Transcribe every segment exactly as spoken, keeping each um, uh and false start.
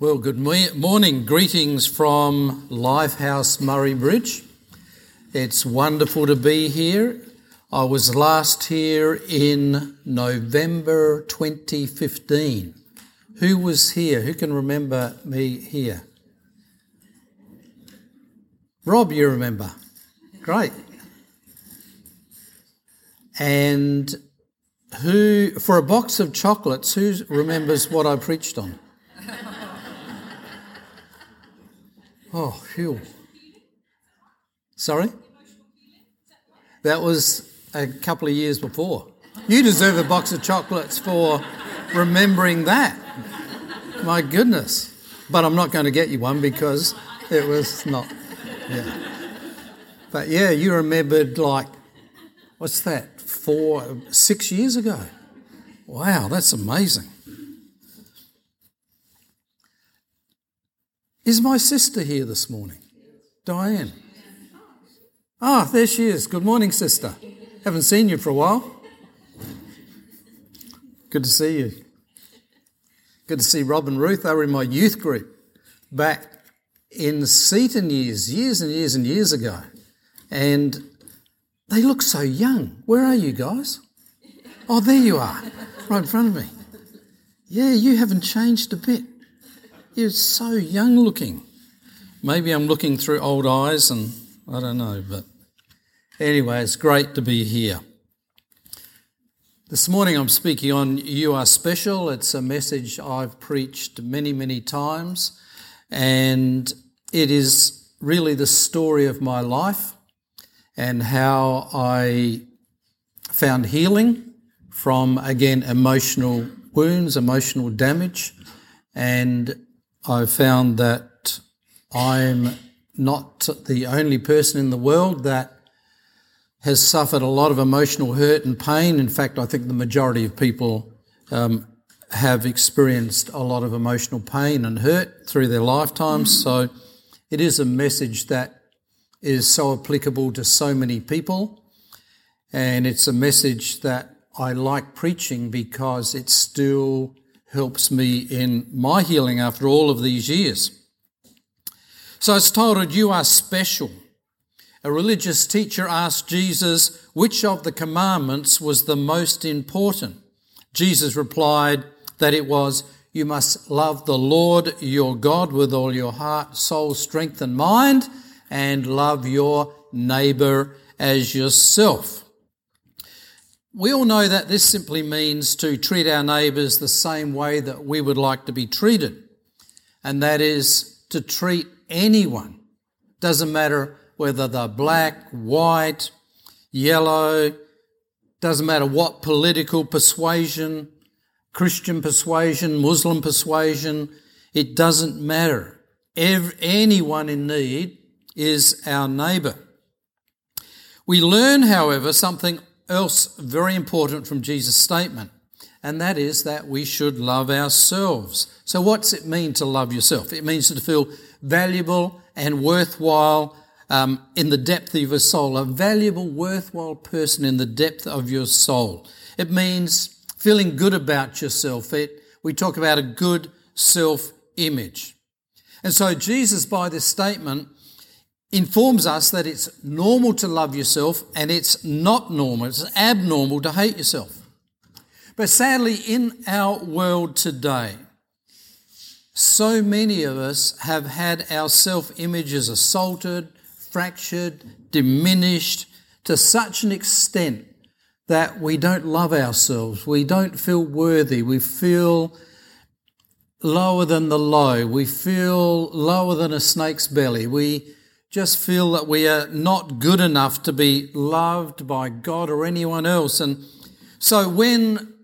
Well, good morning. Greetings from Lifehouse Murray Bridge. It's wonderful to be here. I was last here in November twenty fifteen. Who was here? Who can remember me here? Rob, you remember. Great. And who, for a box of chocolates, who remembers what I preached on? Oh, phew. Sorry? That was a couple of years before. You deserve a box of chocolates for remembering that. My goodness. But I'm not going to get you one because it was not. Yeah. But yeah, you remembered like, what's that, four, six years ago? Wow, that's amazing. Is my sister here this morning? Diane. Ah, there she is. Good morning, sister. Haven't seen you for a while. Good to see you. Good to see Rob and Ruth. They were in my youth group back in Seton years, years and years and years ago. And they look so young. Where are you guys? Oh, there you are, right in front of me. Yeah, you haven't changed a bit. You're so young looking. Maybe I'm looking through old eyes and I don't know, but anyway, it's great to be here. This morning I'm speaking on You Are Special. It's a message I've preached many, many times, and it is really the story of my life and how I found healing from, again, emotional wounds, emotional damage, and I found that I'm not the only person in the world that has suffered a lot of emotional hurt and pain. In fact, I think the majority of people um, have experienced a lot of emotional pain and hurt through their lifetimes. So it is a message that is so applicable to so many people. And it's a message that I like preaching because it still helps me in my healing after all of these years. So it's titled, You Are Special. A religious teacher asked Jesus, which of the commandments was the most important? Jesus replied that it was, you must love the Lord your God with all your heart, soul, strength and mind, and love your neighbour as yourself. We all know that this simply means to treat our neighbours the same way that we would like to be treated, and that is to treat anyone. Doesn't matter whether they're black, white, yellow, doesn't matter what political persuasion, Christian persuasion, Muslim persuasion, it doesn't matter. Every, anyone in need is our neighbour. We learn, however, something else very important from Jesus' statement, and that is that we should love ourselves. So what's it mean to love yourself? It means to feel valuable and worthwhile um, in the depth of your soul, a valuable, worthwhile person in the depth of your soul. It means feeling good about yourself. It, we talk about a good self-image. And so Jesus, by this statement, informs us that it's normal to love yourself and it's not normal, it's abnormal to hate yourself. But sadly, in our world today, so many of us have had our self-images assaulted, fractured, diminished to such an extent that we don't love ourselves, we don't feel worthy, we feel lower than the low, we feel lower than a snake's belly, we just feel that we are not good enough to be loved by God or anyone else. And so when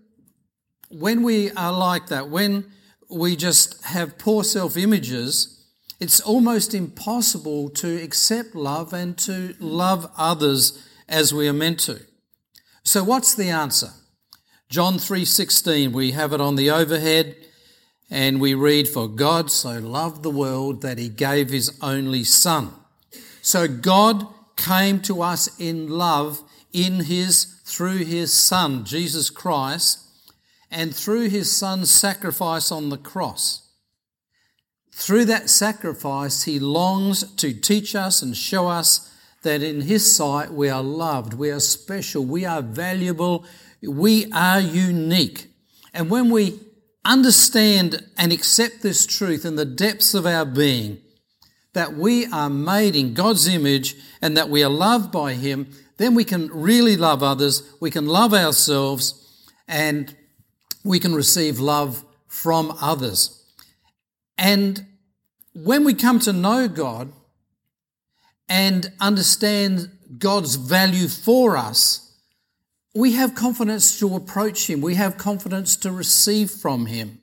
when we are like that, when we just have poor self-images, it's almost impossible to accept love and to love others as we are meant to. So what's the answer? John three sixteen, we have it on the overhead. And we read, for God so loved the world that he gave his only son. So God came to us in love in his through his Son, Jesus Christ, and through his Son's sacrifice on the cross. Through that sacrifice, he longs to teach us and show us that in his sight we are loved, we are special, we are valuable, we are unique. And when we understand and accept this truth in the depths of our being, that we are made in God's image and that we are loved by him, then we can really love others, we can love ourselves, and we can receive love from others. And when we come to know God and understand God's value for us, we have confidence to approach him. We have confidence to receive from him.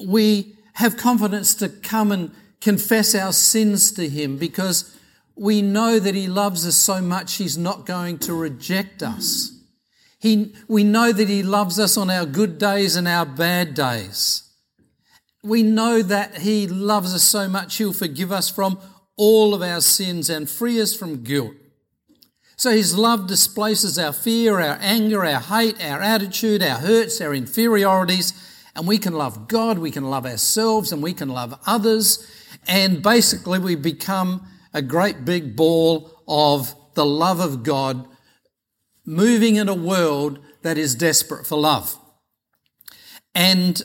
We have confidence to come and confess our sins to him because we know that he loves us so much he's not going to reject us. He, we know that he loves us on our good days and our bad days. We know that he loves us so much he'll forgive us from all of our sins and free us from guilt. So his love displaces our fear, our anger, our hate, our attitude, our hurts, our inferiorities, and we can love God, we can love ourselves, and we can love others, and basically we become a great big ball of the love of God moving in a world that is desperate for love. And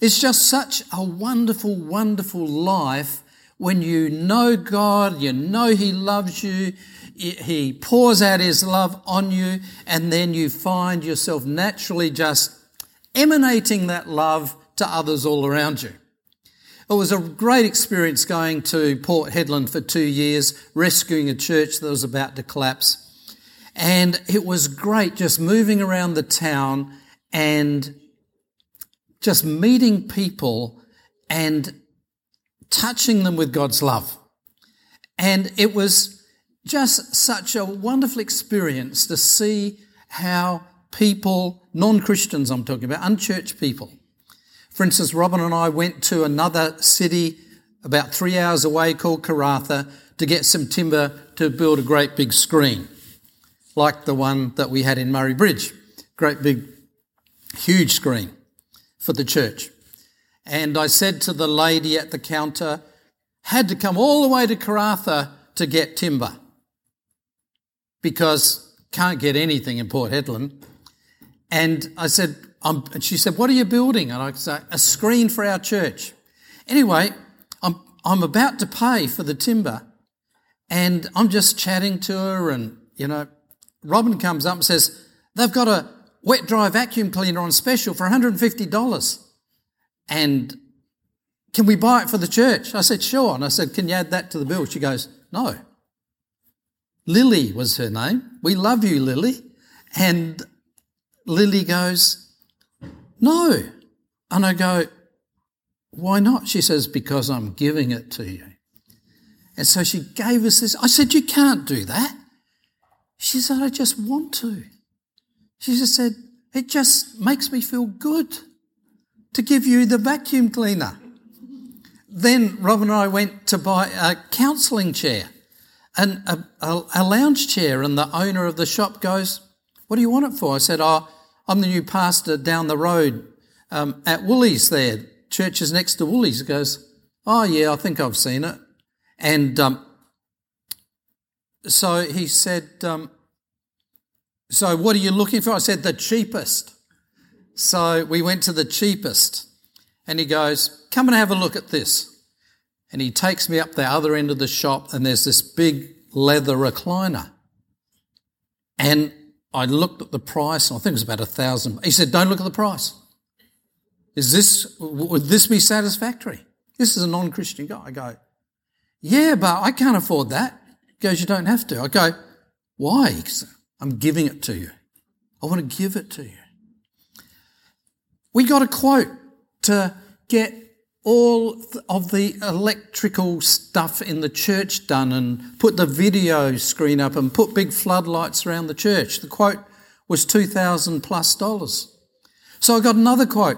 it's just such a wonderful, wonderful life when you know God, you know he loves you, he pours out his love on you, and then you find yourself naturally just emanating that love to others all around you. It was a great experience going to Port Hedland for two years, rescuing a church that was about to collapse. And it was great just moving around the town and just meeting people and touching them with God's love. And it was just such a wonderful experience to see how people, non-Christians I'm talking about, unchurched people. For instance, Robin and I went to another city about three hours away called Karratha to get some timber to build a great big screen, like the one that we had in Murray Bridge, great big, huge screen for the church. And I said to the lady at the counter, had to come all the way to Karratha to get timber, because can't get anything in Port Hedland. And I said, I'm, and she said, what are you building? And I said, a screen for our church. Anyway, I'm I'm about to pay for the timber, and I'm just chatting to her, and, you know, Robin comes up and says, they've got a wet dry vacuum cleaner on special for one hundred fifty dollars. And can we buy it for the church? I said, sure. And I said, can you add that to the bill? She goes, no. Lily was her name. We love you, Lily. And Lily goes, no. And I go, why not? She says, because I'm giving it to you. And so she gave us this. I said, you can't do that. She said, I just want to. She just said, it just makes me feel good to give you the vacuum cleaner. Then Robin and I went to buy a counselling chair and a, a, a lounge chair, and the owner of the shop goes, what do you want it for? I said, oh, I'm the new pastor down the road um, at Woolies there. Church is next to Woolies. He goes, oh, yeah, I think I've seen it. And um, so he said, um, so what are you looking for? I said, the cheapest. So we went to the cheapest. And he goes, come and have a look at this. And he takes me up the other end of the shop, and there's this big leather recliner. And I looked at the price, and I think it was about a thousand. He said, don't look at the price. Is this, would this be satisfactory? This is a non-Christian guy. I go, yeah, but I can't afford that. He goes, you don't have to. I go, why? He said, I'm giving it to you. I want to give it to you. We got a quote to get all of the electrical stuff in the church done and put the video screen up and put big floodlights around the church. The quote was two thousand plus dollars. So I got another quote.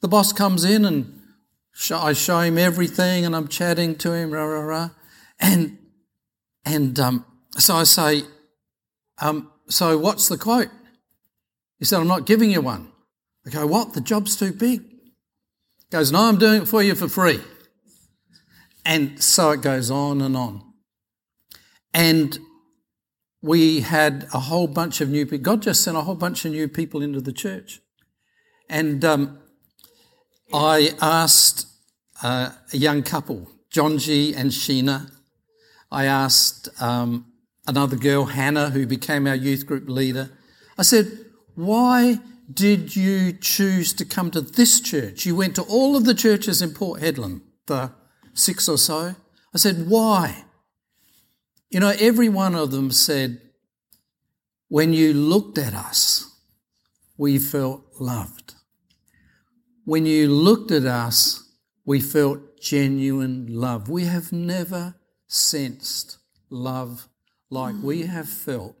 The boss comes in and I show him everything, and I'm chatting to him, rah, rah, rah. And, and um, so I say, um, so what's the quote? He said, I'm not giving you one. I go, what? The job's too big. Goes, no, I'm doing it for you for free. And so it goes on and on. And we had a whole bunch of new people. God just sent a whole bunch of new people into the church. And um, I asked uh, a young couple, John G and Sheena. I asked um, another girl, Hannah, who became our youth group leader. I said, why did you choose to come to this church? You went to all of the churches in Port Hedland, the six or so. I said, why? You know, every one of them said, when you looked at us, we felt loved. When you looked at us, we felt genuine love. We have never sensed love like mm. we have felt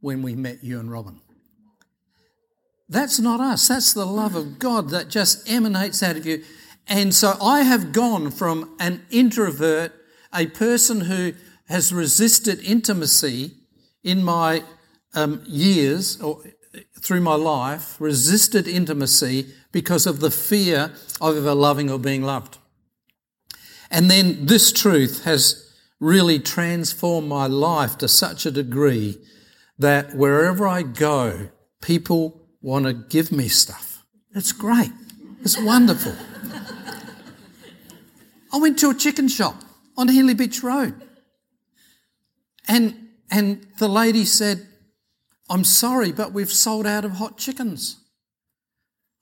when we met you and Robin. That's not us. That's the love of God that just emanates out of you. And so I have gone from an introvert, a person who has resisted intimacy in my um, years or through my life, resisted intimacy because of the fear of ever loving or being loved. And then this truth has really transformed my life to such a degree that wherever I go, people want to give me stuff. It's great. It's wonderful. I went to a chicken shop on Healy Beach Road. And and the lady said, I'm sorry, but we've sold out of hot chickens.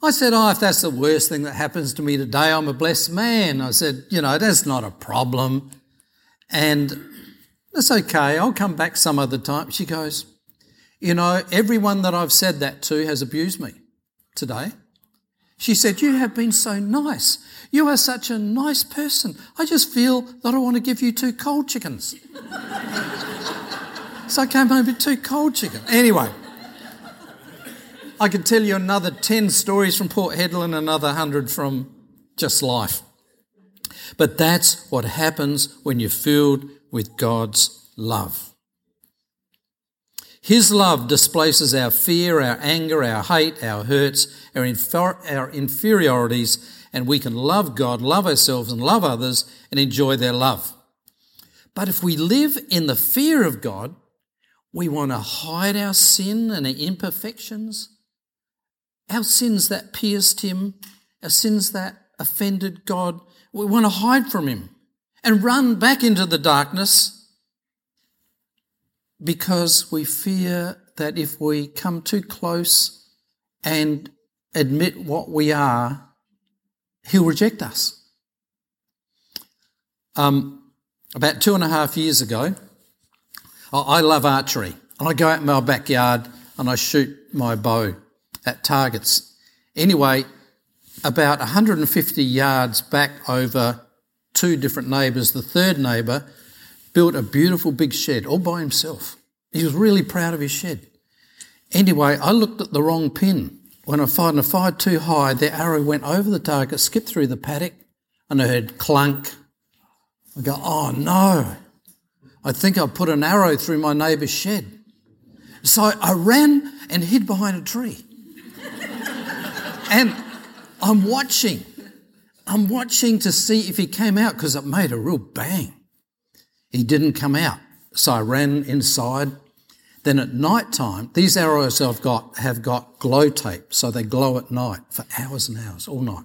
I said, oh, if that's the worst thing that happens to me today, I'm a blessed man. I said, you know, that's not a problem. And that's okay, I'll come back some other time. She goes, you know, everyone that I've said that to has abused me today. She said, you have been so nice. You are such a nice person. I just feel that I want to give you two cold chickens. So I came home with two cold chickens. Anyway, I could tell you another ten stories from Port Hedland, another hundred from just life. But that's what happens when you're filled with God's love. His love displaces our fear, our anger, our hate, our hurts, our, infer- our inferiorities, and we can love God, love ourselves and love others and enjoy their love. But if we live in the fear of God, we want to hide our sin and our imperfections, our sins that pierced him, our sins that offended God. We want to hide from him and run back into the darkness, because we fear that if we come too close and admit what we are, he'll reject us. Um, about two and a half years ago, I love archery. And I go out in my backyard and I shoot my bow at targets. Anyway, about one hundred fifty yards back over two different neighbours, the third neighbour built a beautiful big shed all by himself. He was really proud of his shed. Anyway, I looked at the wrong pin. When I fired and I fired too high, the arrow went over the target, skipped through the paddock, and I heard clunk. I go, oh no, I think I put an arrow through my neighbour's shed. So I ran and hid behind a tree. And I'm watching. I'm watching to see if he came out, because it made a real bang. He didn't come out, so I ran inside. Then at night time, these arrows I've got have got glow tape, so they glow at night for hours and hours, all night.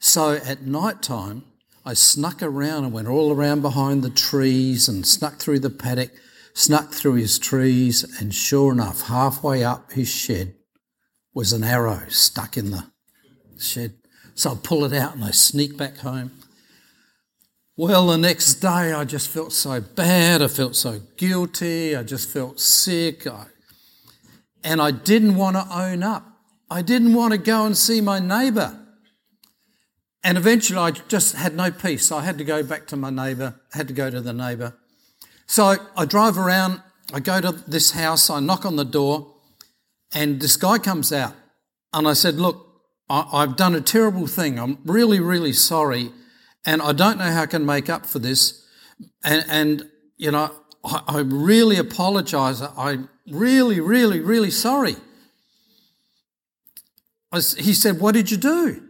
So at night time, I snuck around and went all around behind the trees and snuck through the paddock, snuck through his trees, and sure enough, halfway up his shed was an arrow stuck in the shed. So I pull it out and I sneak back home. Well, the next day I just felt so bad, I felt so guilty, I just felt sick, I, and I didn't want to own up. I didn't want to go and see my neighbour. And eventually I just had no peace, so I had to go back to my neighbour, I had to go to the neighbour. So I drive around, I go to this house, I knock on the door, and this guy comes out. And I said, look, I, I've done a terrible thing, I'm really, really sorry. And I don't know how I can make up for this. And, and you know, I, I really apologise. I'm really, really, really sorry. I, he said, what did you do?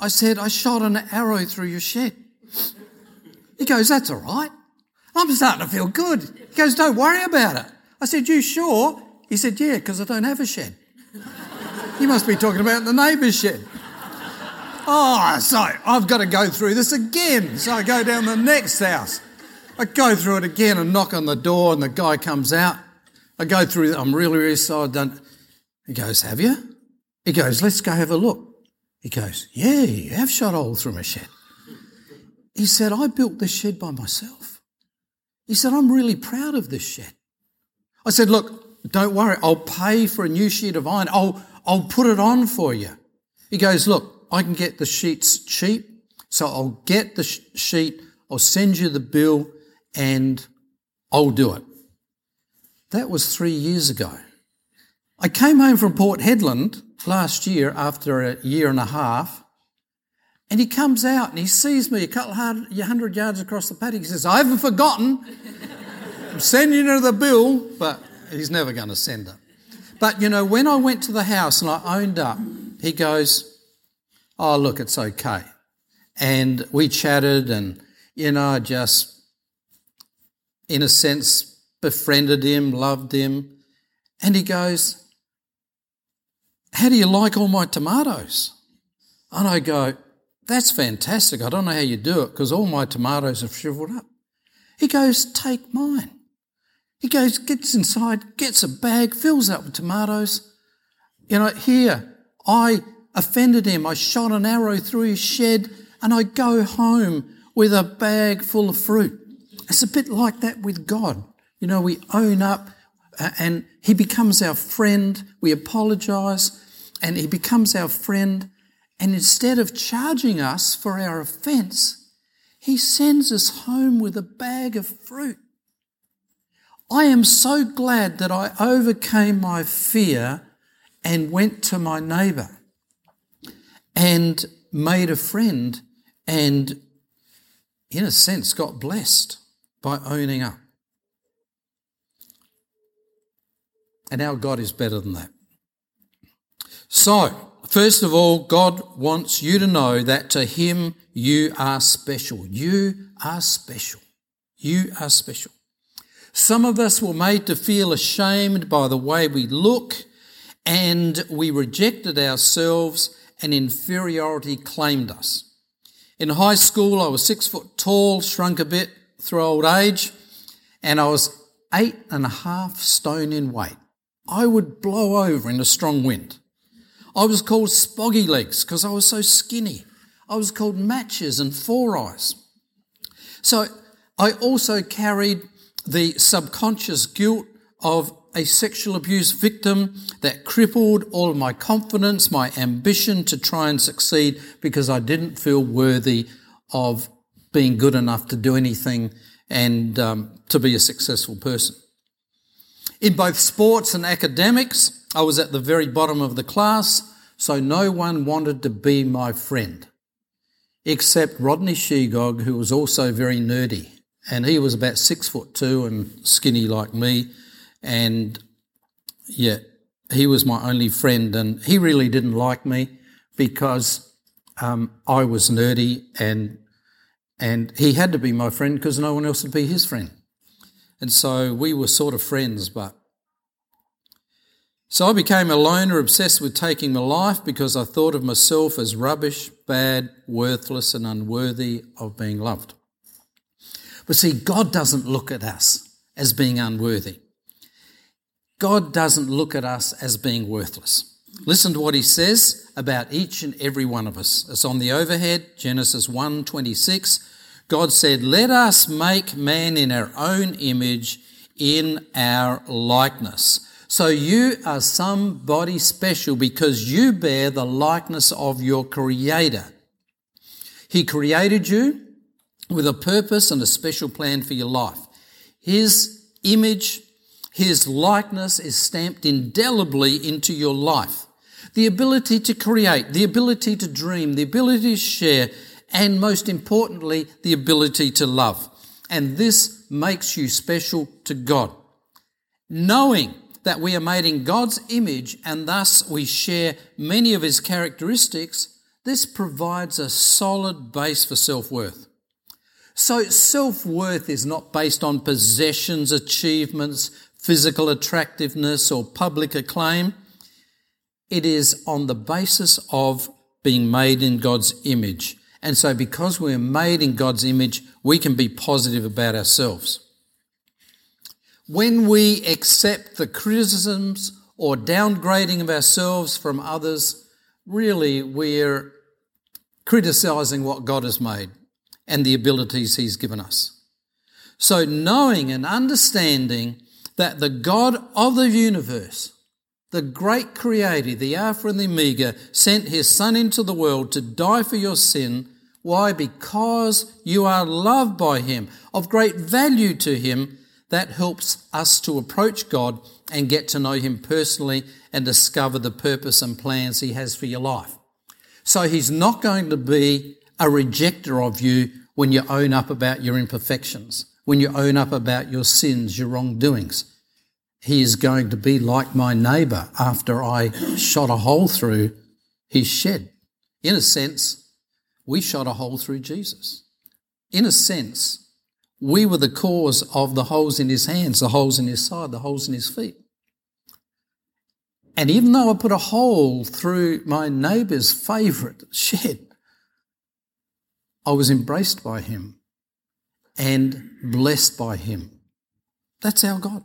I said, I shot an arrow through your shed. He goes, that's all right. I'm starting to feel good. He goes, don't worry about it. I said, you sure? He said, yeah, because I don't have a shed. You must be talking about the neighbour's shed. Oh, so I've got to go through this again. So I go down the next house. I go through it again and knock on the door and the guy comes out. I go through, I'm really, really sorry. Done. He goes, have you? He goes, let's go have a look. He goes, yeah, you have shot holes through my shed. He said, I built this shed by myself. He said, I'm really proud of this shed. I said, look, don't worry, I'll pay for a new sheet of iron. I'll, I'll put it on for you. He goes, look, I can get the sheets cheap, so I'll get the sh- sheet, I'll send you the bill, and I'll do it. That was three years ago. I came home from Port Hedland last year after a year and a half, and he comes out and he sees me a couple hundred yards across the paddock. He says, I haven't forgotten. I'm sending her the bill, but he's never going to send it. But, you know, when I went to the house and I owned up, he goes, oh, look, it's okay. And we chatted and, you know, just, in a sense, befriended him, loved him. And he goes, how do you like all my tomatoes? And I go, that's fantastic. I don't know how you do it because all my tomatoes have shriveled up. He goes, take mine. He goes, gets inside, gets a bag, fills up with tomatoes. You know, here, I offended him. I shot an arrow through his shed and I go home with a bag full of fruit. It's a bit like that with God. You know, we own up and he becomes our friend. We apologise and he becomes our friend. And instead of charging us for our offence, he sends us home with a bag of fruit. I am so glad that I overcame my fear and went to my neighbour and made a friend and, in a sense, got blessed by owning up. And our God is better than that. So, first of all, God wants you to know that to him you are special. You are special. You are special. Some of us were made to feel ashamed by the way we look, and we rejected ourselves and inferiority claimed us. In high school, I was six foot tall, shrunk a bit through old age, and I was eight and a half stone in weight. I would blow over in a strong wind. I was called Spoggy Legs because I was so skinny. I was called Matches and Four Eyes. So I also carried the subconscious guilt of a sexual abuse victim that crippled all of my confidence, my ambition to try and succeed because I didn't feel worthy of being good enough to do anything and um, to be a successful person. In both sports and academics, I was at the very bottom of the class, so no one wanted to be my friend, except Rodney Shegog, who was also very nerdy, and he was about six foot two and skinny like me, and yeah, he was my only friend, and he really didn't like me because um, I was nerdy, and and he had to be my friend because no one else would be his friend, and so we were sort of friends, but. So I became a loner, obsessed with taking my life because I thought of myself as rubbish, bad, worthless and unworthy of being loved. But see, God doesn't look at us as being unworthy. God doesn't look at us as being worthless. Listen to what he says about each and every one of us. It's on the overhead, Genesis one twenty-six. God said, let us make man in our own image, in our likeness. So you are somebody special because you bear the likeness of your Creator. He created you with a purpose and a special plan for your life. His image, his likeness is stamped indelibly into your life. The ability to create, the ability to dream, the ability to share, and most importantly, the ability to love. And this makes you special to God. Knowing that we are made in God's image and thus we share many of his characteristics, this provides a solid base for self-worth. So self-worth is not based on possessions, achievements, physical attractiveness or public acclaim. It is on the basis of being made in God's image. And so because we're made in God's image, we can be positive about ourselves. When we accept the criticisms or downgrading of ourselves from others, really we're criticising what God has made and the abilities he's given us. So knowing and understanding that the God of the universe, the great creator, the Alpha and the Omega, sent his Son into the world to die for your sin. Why? Because you are loved by him, of great value to him. That helps us to approach God and get to know him personally and discover the purpose and plans he has for your life. So he's not going to be a rejecter of you when you own up about your imperfections, when you own up about your sins, your wrongdoings. He is going to be like my neighbour after I shot a hole through his shed. In a sense, we shot a hole through Jesus. In a sense, we were the cause of the holes in his hands, the holes in his side, the holes in his feet. And even though I put a hole through my neighbour's favourite shed, I was embraced by him and blessed by him. That's our God.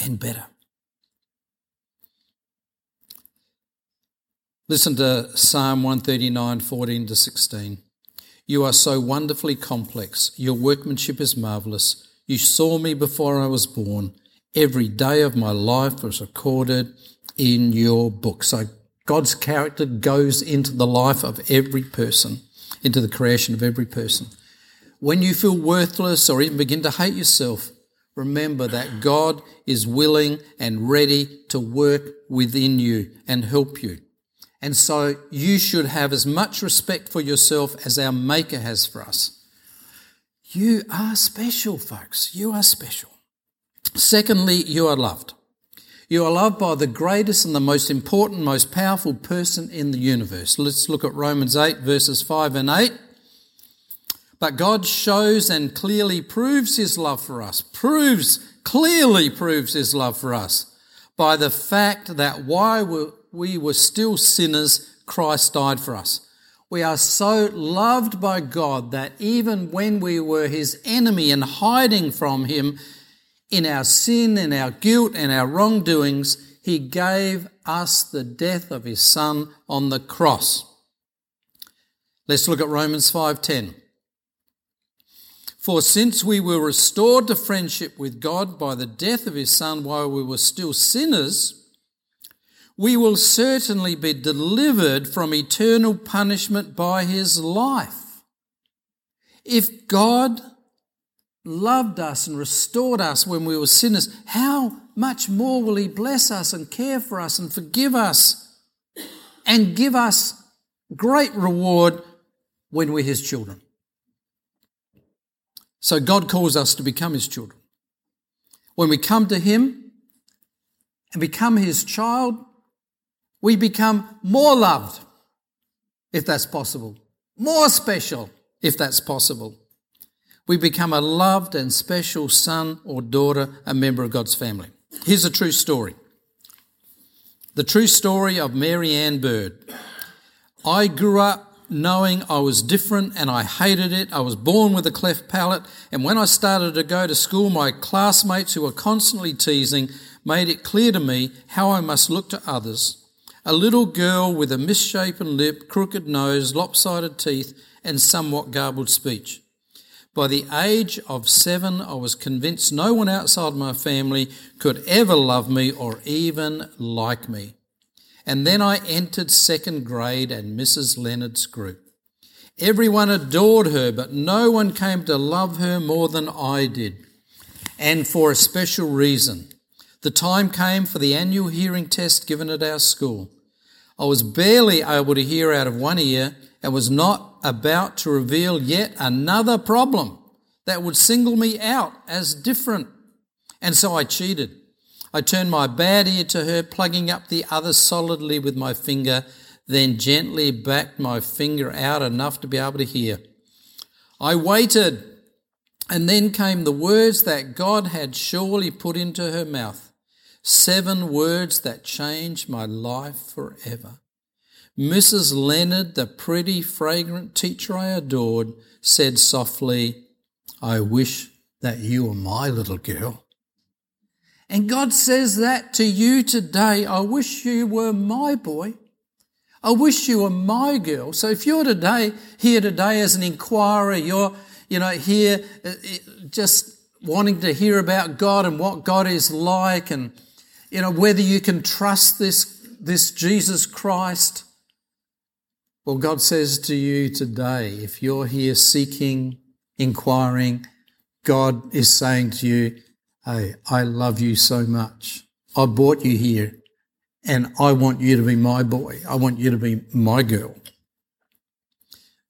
And better. Listen to Psalm one thirty-nine, fourteen to sixteen. You are so wonderfully complex. Your workmanship is marvellous. You saw me before I was born. Every day of my life was recorded in your book. So God's character goes into the life of every person, into the creation of every person. When you feel worthless or even begin to hate yourself, remember that God is willing and ready to work within you and help you. And so you should have as much respect for yourself as our Maker has for us. You are special, folks. You are special. Secondly, you are loved. You are loved by the greatest and the most important, most powerful person in the universe. Let's look at Romans eight, verses five and eight. But God shows and clearly proves his love for us, proves, clearly proves his love for us by the fact that while we were still sinners, Christ died for us. We are so loved by God that even when we were his enemy and hiding from him in our sin, in our guilt, and our wrongdoings, he gave us the death of his Son on the cross. Let's look at Romans five ten. For since we were restored to friendship with God by the death of his Son while we were still sinners, we will certainly be delivered from eternal punishment by his life. If God loved us and restored us when we were sinners, how much more will he bless us and care for us and forgive us and give us great reward when we're his children? So God calls us to become his children. When we come to him and become his child, we become more loved, if that's possible, more special, if that's possible. We become a loved and special son or daughter, a member of God's family. Here's a true story. The true story of Mary Ann Bird. I grew up knowing I was different and I hated it. I was born with a cleft palate, and when I started to go to school, my classmates who were constantly teasing made it clear to me how I must look to others. A little girl with a misshapen lip, crooked nose, lopsided teeth, and somewhat garbled speech. By the age of seven, I was convinced no one outside my family could ever love me or even like me. And then I entered second grade and Missus Leonard's group. Everyone adored her, but no one came to love her more than I did, and for a special reason. The time came for the annual hearing test given at our school. I was barely able to hear out of one ear and was not about to reveal yet another problem that would single me out as different. And so I cheated. I turned my bad ear to her, plugging up the other solidly with my finger, then gently backed my finger out enough to be able to hear. I waited, and then came the words that God had surely put into her mouth, seven words that changed my life forever. Missus Leonard, the pretty, fragrant teacher I adored, said softly, I wish that you were my little girl. And God says that to you today. I wish you were my boy. I wish you were my girl. So if you're today here today as an inquirer, you're you know here just wanting to hear about God and what God is like, and you know whether you can trust this this Jesus Christ. Well, God says to you today, if you're here seeking, inquiring, God is saying to you, hey, I love you so much. I brought you here. And I want you to be my boy. I want you to be my girl.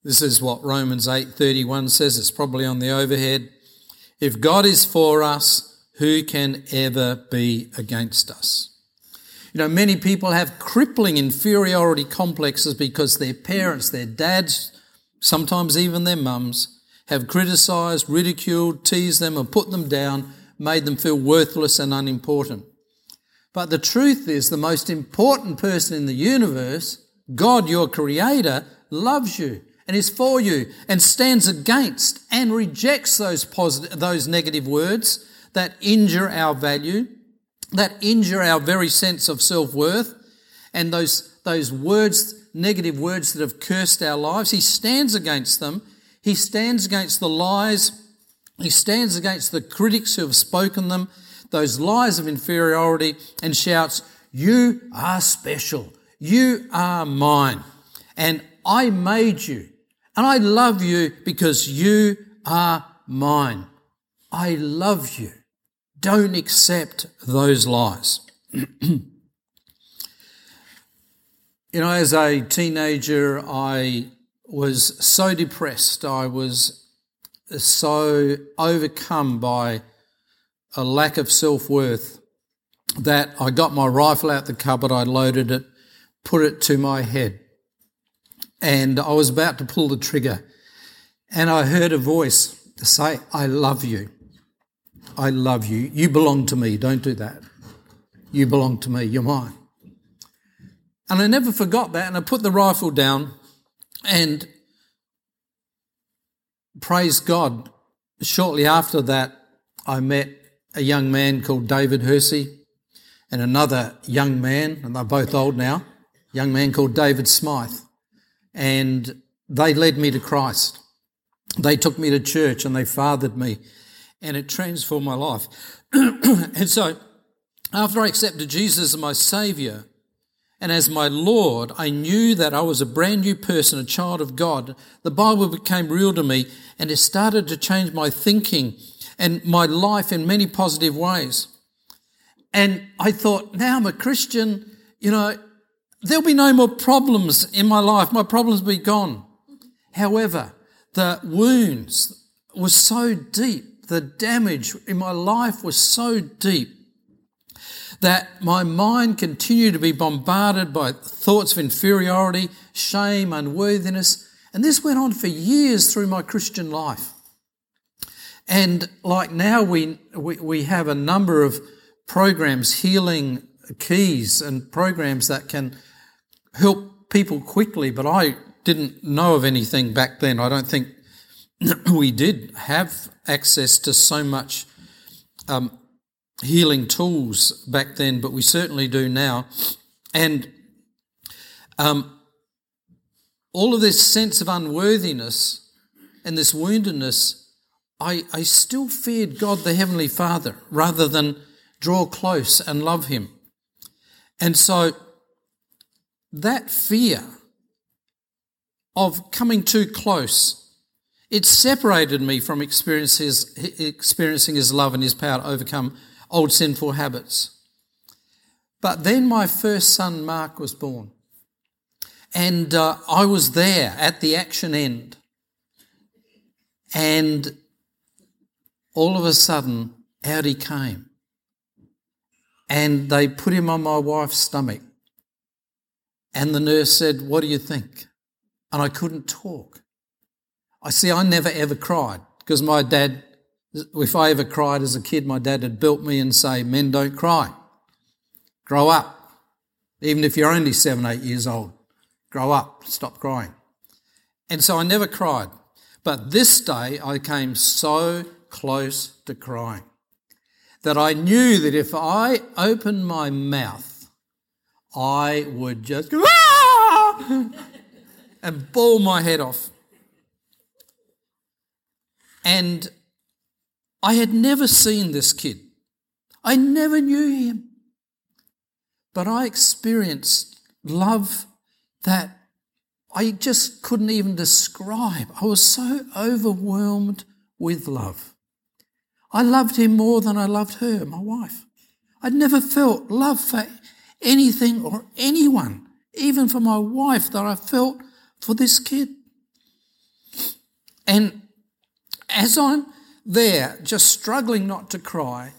This is what Romans eight thirty-one says. It's probably on the overhead. If God is for us, who can ever be against us? You know, many people have crippling inferiority complexes because their parents, their dads, sometimes even their mums, have criticised, ridiculed, teased them and put them down, made them feel worthless and unimportant. But the truth is, the most important person in the universe, God, your creator, loves you and is for you and stands against and rejects those positive, those negative words that injure our value, that injure our very sense of self-worth, and those, those words, negative words that have cursed our lives. He stands against them. He stands against the lies. He stands against the critics who have spoken them, those lies of inferiority, and shouts, you are special, you are mine, and I made you, and I love you because you are mine. I love you. Don't accept those lies. You know, as a teenager, I was so depressed. I was so overcome by a lack of self-worth that I got my rifle out the cupboard, I loaded it, put it to my head, and I was about to pull the trigger, and I heard a voice say, I love you, I love you, you belong to me, don't do that, you belong to me, you're mine. And I never forgot that, and I put the rifle down, and praise God, shortly after that I met a young man called David Hersey and another young man, and they're both old now, a young man called David Smythe, and they led me to Christ. They took me to church and they fathered me, and it transformed my life. And so after I accepted Jesus as my Saviour and as my Lord, I knew that I was a brand new person, a child of God. The Bible became real to me, and it started to change my thinking and my life in many positive ways. And I thought, now I'm a Christian, you know, there'll be no more problems in my life. My problems will be gone. However, the wounds were so deep, the damage in my life was so deep that my mind continued to be bombarded by thoughts of inferiority, shame, unworthiness. And this went on for years through my Christian life. And like now we, we we have a number of programs, healing keys and programs that can help people quickly, but I didn't know of anything back then. I don't think we did have access to so much um, healing tools back then, but we certainly do now. And um, all of this sense of unworthiness and this woundedness, I, I still feared God the Heavenly Father rather than draw close and love him. And so that fear of coming too close, it separated me from experiences, experiencing his love and his power to overcome old sinful habits. But then my first son, Mark, was born. And uh, I was there at the action end. And all of a sudden, out he came, and they put him on my wife's stomach, and the nurse said, what do you think? And I couldn't talk. I see I never ever cried because my dad, if I ever cried as a kid, my dad had built me and say, men don't cry. Grow up. Even if you're only seven, eight years old, grow up, stop crying. And so I never cried. But this day I came so close to crying that I knew that if I opened my mouth, I would just go, ah! and bawl my head off. And I had never seen this kid. I never knew him. But I experienced love that I just couldn't even describe. I was so overwhelmed with love. I loved him more than I loved her, my wife. I'd never felt love for anything or anyone, even for my wife, that I felt for this kid. And as I'm there, just struggling not to cry,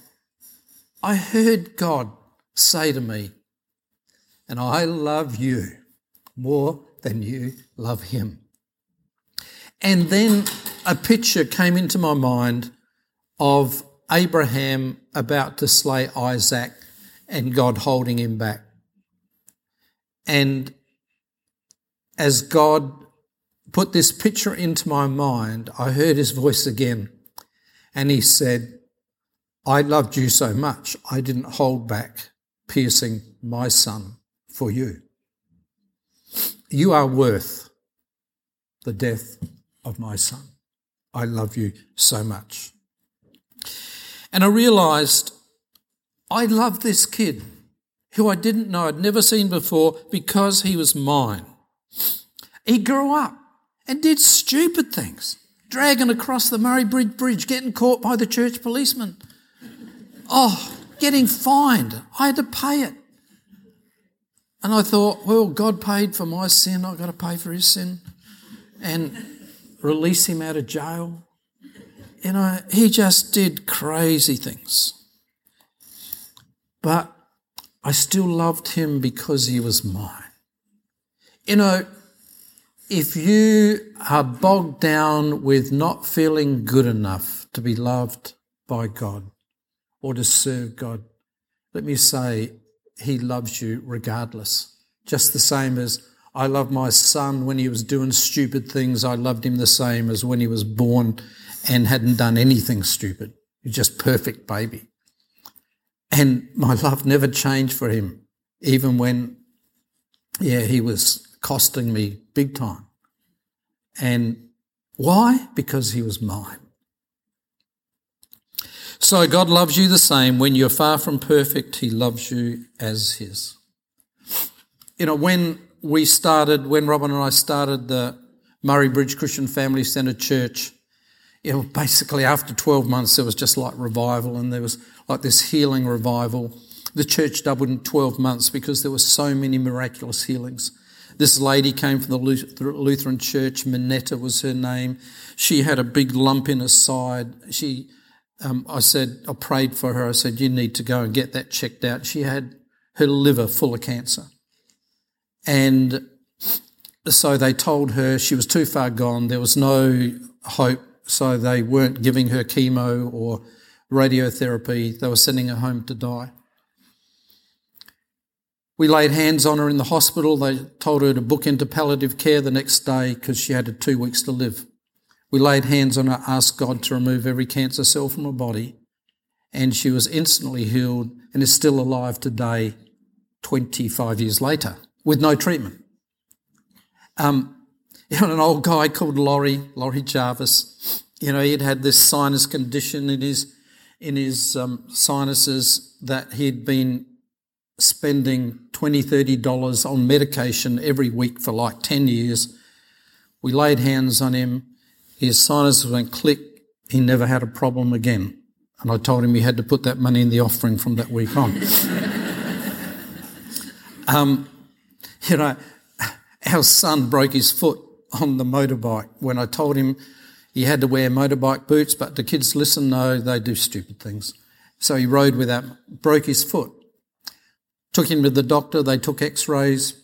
I heard God say to me, and I love you more than you love him. And then a picture came into my mind of Abraham about to slay Isaac and God holding him back. And as God put this picture into my mind, I heard his voice again. And he said, I loved you so much, I didn't hold back piercing my son for you. You are worth the death of my son. I love you so much. And I realised I loved this kid who I didn't know, I'd never seen before, because he was mine. He grew up and did stupid things, dragging across the Murray Bridge Bridge, getting caught by the church policeman. Oh, getting fined. I had to pay it. And I thought, well, God paid for my sin. I've got to pay for his sin and release him out of jail. You know, he just did crazy things. But I still loved him because he was mine. You know, if you are bogged down with not feeling good enough to be loved by God or to serve God, let me say, he loves you regardless. Just the same as I love my son when he was doing stupid things. I loved him the same as when he was born and hadn't done anything stupid. He was just perfect baby. And my love never changed for him, even when, yeah, he was costing me big time. And why? Because he was mine. So God loves you the same. When you're far from perfect, he loves you as his. You know, when we started, when Robin and I started the Murray Bridge Christian Family Centre Church, you know, basically after twelve months, there was just like revival, and there was like this healing revival. The church doubled in twelve months because there were so many miraculous healings. This lady came from the Lutheran church. Minetta was her name. She had a big lump in her side. She... Um, I said, I prayed for her. I said, you need to go and get that checked out. She had her liver full of cancer. And so they told her she was too far gone. There was no hope. So they weren't giving her chemo or radiotherapy. They were sending her home to die. We laid hands on her in the hospital. They told her to book into palliative care the next day because she had two weeks to live. We laid hands on her, asked God to remove every cancer cell from her body, and she was instantly healed and is still alive today, twenty-five years later, with no treatment. Um, you know, an old guy called Laurie, Laurie Jarvis, you know, he'd had this sinus condition in his, in his um, sinuses that he'd been spending twenty dollars, thirty dollars on medication every week for like ten years. We laid hands on him. His sinus went click. He never had a problem again. And I told him he had to put that money in the offering from that week on. um, you know, our son broke his foot on the motorbike when I told him he had to wear motorbike boots, but the kids listen, no, they do stupid things. So he rode without, broke his foot. Took him to the doctor. They took x-rays.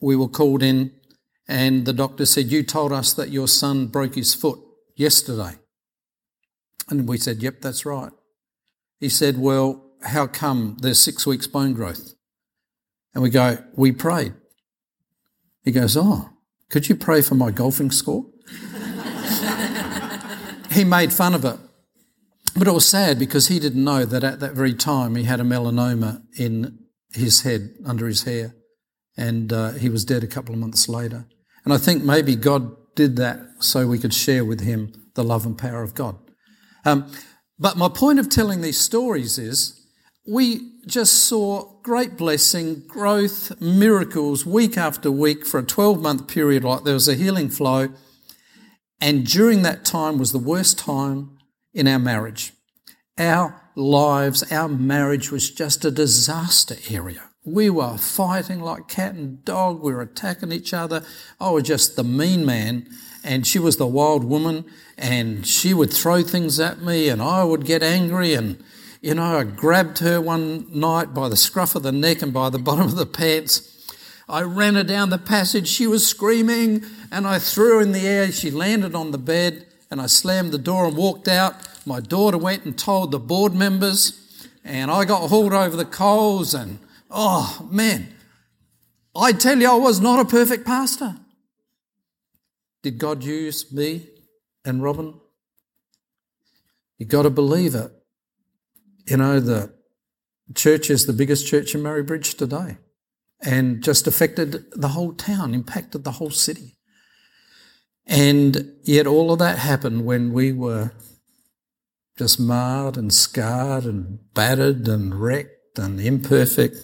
We were called in. and the doctor said, you told us that your son broke his foot yesterday. And we said, yep, that's right. He said, well, how come there's six weeks bone growth? And we go, we prayed. He goes, oh, could you pray for my golfing score? He made fun of it. But it was sad because he didn't know that at that very time he had a melanoma in his head, under his hair, and uh, he was dead a couple of months later. And I think maybe God did that so we could share with him the love and power of God. Um, but my point of telling these stories is we just saw great blessing, growth, miracles week after week for a twelve-month period. Like there was a healing flow, and during that time was the worst time in our marriage. Our lives, our marriage was just a disaster area. We were fighting like cat and dog. We were attacking each other. I was just the mean man and she was the wild woman, and she would throw things at me and I would get angry, and, you know, I grabbed her one night by the scruff of the neck and by the bottom of the pants. I ran her down the passage. She was screaming and I threw her in the air. She landed on the bed. And I slammed the door and walked out. My daughter went and told the board members, and I got hauled over the coals. And oh man, I tell you, I was not a perfect pastor. Did God use me and Robin? You got to believe it. You know, the church is the biggest church in Murray Bridge today, and just affected the whole town, impacted the whole city. And yet all of that happened when we were just marred and scarred and battered and wrecked and imperfect.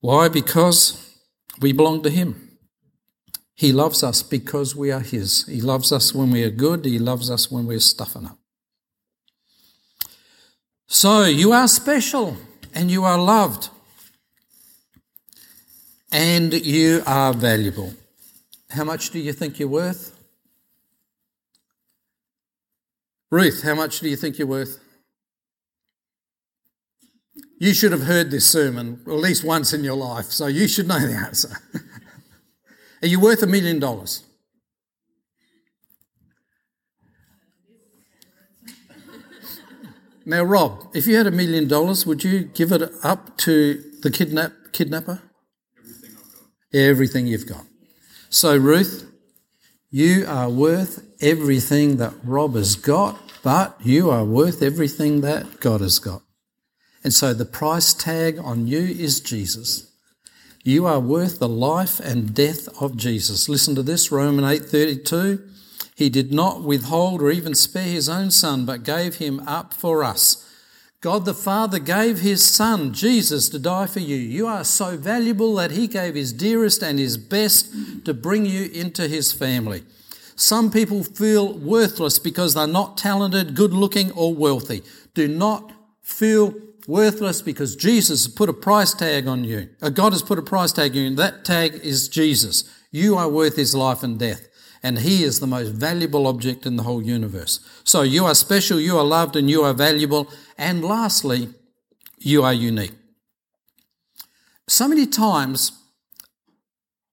Why? Because we belong to him. He loves us because we are his. He loves us when we are good. He loves us when we're stuffing up. So you are special and you are loved and you are valuable. How much do you think you're worth? Ruth, how much do you think you're worth? You should have heard this sermon at least once in your life, so you should know the answer. Are you worth a million dollars? Now, Rob, if you had a million dollars, would you give it up to the kidnap kidnapper? Everything I've got. Everything you've got. So, Ruth, you are worth everything that Rob has got, but you are worth everything that God has got. And so the price tag on you is Jesus. You are worth the life and death of Jesus. Listen to this, Romans eight thirty-two. He did not withhold or even spare his own son, but gave him up for us. God the Father gave his Son, Jesus, to die for you. You are so valuable that he gave his dearest and his best to bring you into his family. Some people feel worthless because they're not talented, good-looking or wealthy. Do not feel worthless because Jesus has put a price tag on you. God has put a price tag on you, and that tag is Jesus. You are worth his life and death. And he is the most valuable object in the whole universe. So you are special, you are loved, and you are valuable. And lastly, you are unique. So many times,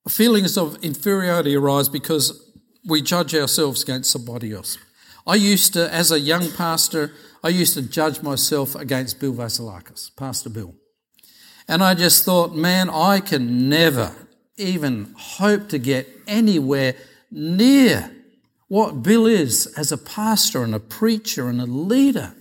feelings of inferiority arise because we judge ourselves against somebody else. I used to, as a young pastor, I used to judge myself against Bill Vasilakis, Pastor Bill. And I just thought, man, I can never even hope to get anywhere near what Bill is as a pastor and a preacher and a leader.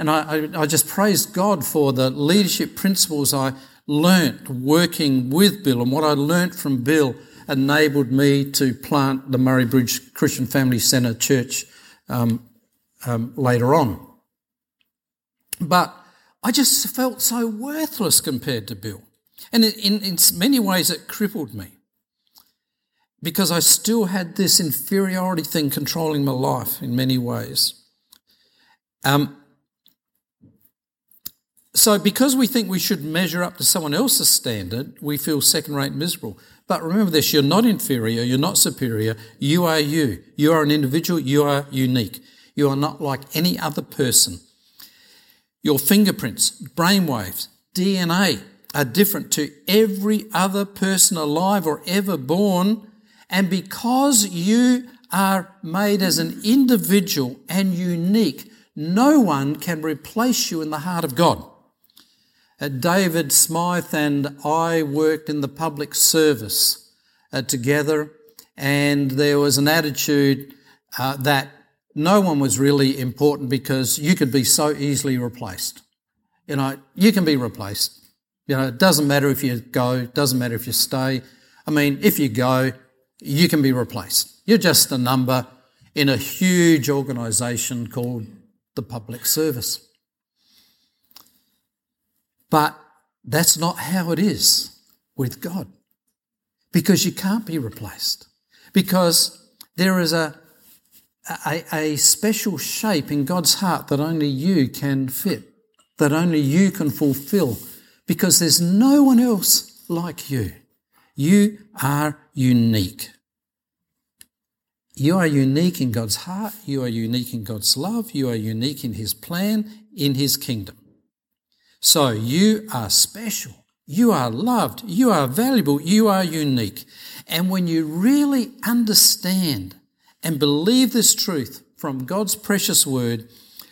And I, I, I just praised God for the leadership principles I learnt working with Bill, and what I learnt from Bill enabled me to plant the Murray Bridge Christian Family Centre Church um, um, later on. But I just felt so worthless compared to Bill. And in, in many ways it crippled me, because I still had this inferiority thing controlling my life in many ways. Um, so because we think we should measure up to someone else's standard, we feel second-rate miserable. But remember this, you're not inferior, you're not superior, you are you. You are an individual, you are unique. You are not like any other person. Your fingerprints, brainwaves, D N A are different to every other person alive or ever born, and because you are made as an individual and unique, no one can replace you in the heart of God. Uh, David Smythe and I worked in the public service uh, together, and there was an attitude uh, that no one was really important because you could be so easily replaced. You know, you can be replaced. You know, it doesn't matter if you go, it doesn't matter if you stay. I mean, if you go, you can be replaced. You're just a number in a huge organisation called the public service. But that's not how it is with God, because you can't be replaced, because there is a a, a special shape in God's heart that only you can fit, that only you can fulfil, because there's no one else like you. You are unique. You are unique in God's heart. You are unique in God's love. You are unique in His plan, in His kingdom. So you are special. You are loved. You are valuable. You are unique. And when you really understand and believe this truth from God's precious word,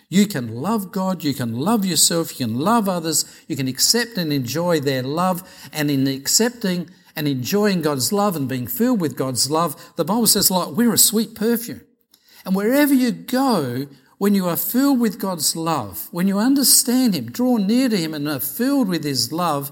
you can love God, you can love yourself, you can love others, you can accept and enjoy their love, and in accepting and enjoying God's love and being filled with God's love, the Bible says, like, we're a sweet perfume. And wherever you go, when you are filled with God's love, when you understand Him, draw near to Him and are filled with His love,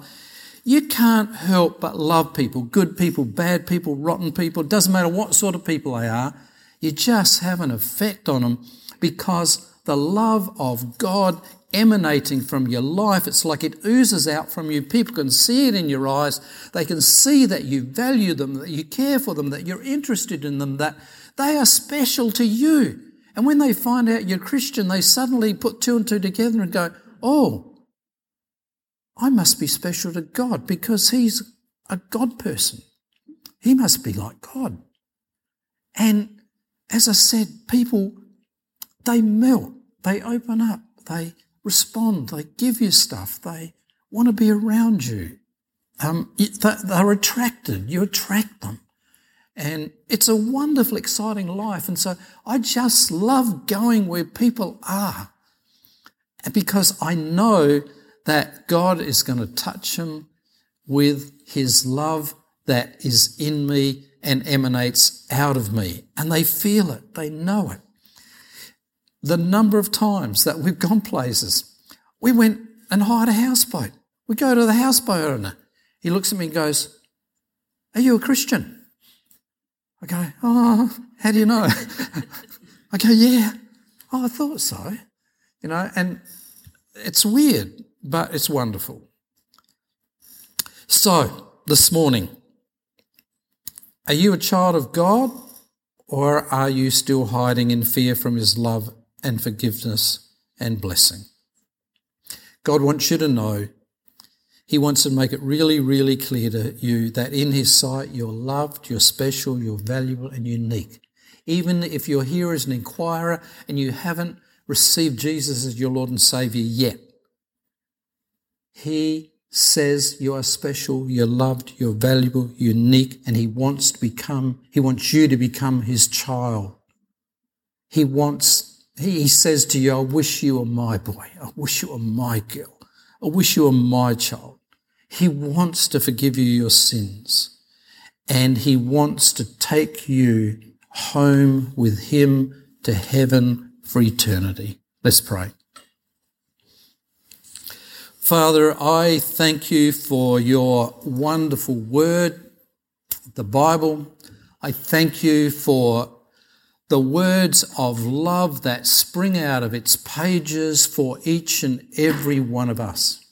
you can't help but love people, good people, bad people, rotten people. It doesn't matter what sort of people they are. You just have an effect on them because the love of God emanating from your life, it's like it oozes out from you. People can see it in your eyes. They can see that you value them, that you care for them, that you're interested in them, that they are special to you. And when they find out you're Christian, they suddenly put two and two together and go, oh, I must be special to God because He's a God person. He must be like God. And as I said, people, they melt, they open up, they respond, they give you stuff, they want to be around you. Um, they're attracted, you attract them. And it's a wonderful, exciting life. And so I just love going where people are because I know that God is going to touch them with His love that is in me and emanates out of me. And they feel it, they know it. The number of times that we've gone places, we went and hired a houseboat. We go to the houseboat owner. He looks at me and goes, are you a Christian? I go, oh, how do you know? I go, yeah, oh, I thought so. You know, and it's weird, but it's wonderful. So, this morning, are you a child of God, or are you still hiding in fear from His love and forgiveness and blessing? God wants you to know. He wants to make it really, really clear to you that in His sight you're loved, you're special, you're valuable and unique. Even if you're here as an inquirer and you haven't received Jesus as your Lord and Saviour yet, He says you are special, you're loved, you're valuable, unique, and He wants to become, He wants you to become His child. He wants, He says to you, I wish you were my boy, I wish you were my girl. I wish you were my child. He wants to forgive you your sins, and He wants to take you home with Him to heaven for eternity. Let's pray. Father, I thank You for Your wonderful word, the Bible. I thank You for the words of love that spring out of its pages for each and every one of us.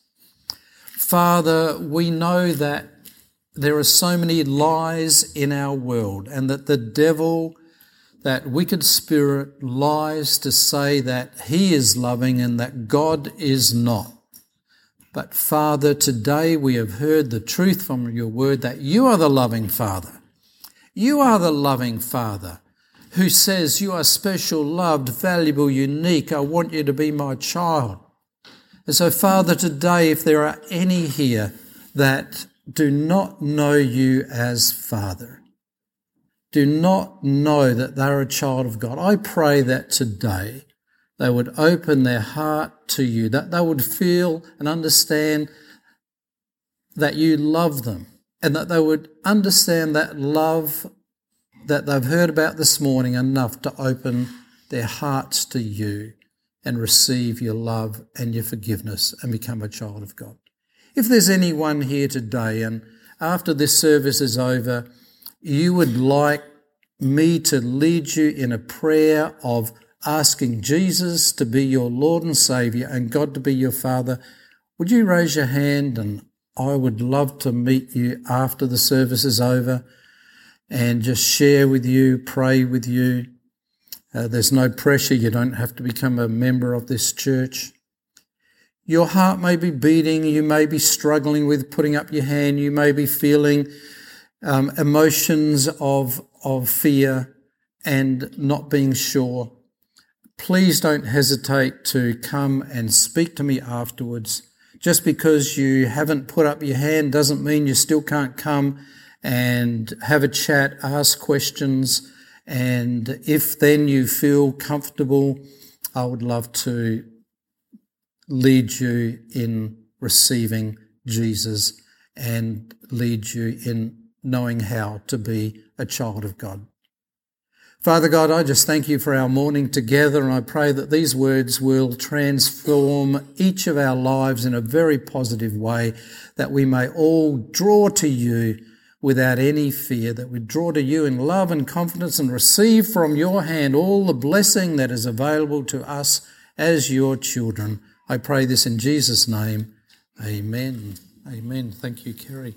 Father, we know that there are so many lies in our world, and that the devil, that wicked spirit, lies to say that he is loving and that God is not. But Father, today we have heard the truth from Your word that You are the loving Father. You are the loving Father who says, you are special, loved, valuable, unique. I want you to be my child. And so, Father, today, if there are any here that do not know you as Father, do not know that they're a child of God. I pray that today they would open their heart to you, that they would feel and understand that you love them, and that they would understand that love that they've heard about this morning enough to open their hearts to you and receive your love and your forgiveness and become a child of God. If there's anyone here today and after this service is over, you would like me to lead you in a prayer of asking Jesus to be your Lord and Saviour and God to be your Father, would you raise your hand, and I would love to meet you after the service is over and just share with you, pray with you. Uh, there's no pressure. You don't have to become a member of this church. Your heart may be beating. You may be struggling with putting up your hand. You may be feeling um, emotions of, of fear and not being sure. Please don't hesitate to come and speak to me afterwards. Just because you haven't put up your hand doesn't mean you still can't come and have a chat, ask questions, and if then you feel comfortable, I would love to lead you in receiving Jesus and lead you in knowing how to be a child of God. Father God, I just thank you for our morning together, and I pray that these words will transform each of our lives in a very positive way, that we may all draw to you without any fear, that we draw to you in love and confidence and receive from your hand all the blessing that is available to us as your children. I pray this in Jesus' name. Amen. Amen. Thank you, Kerry.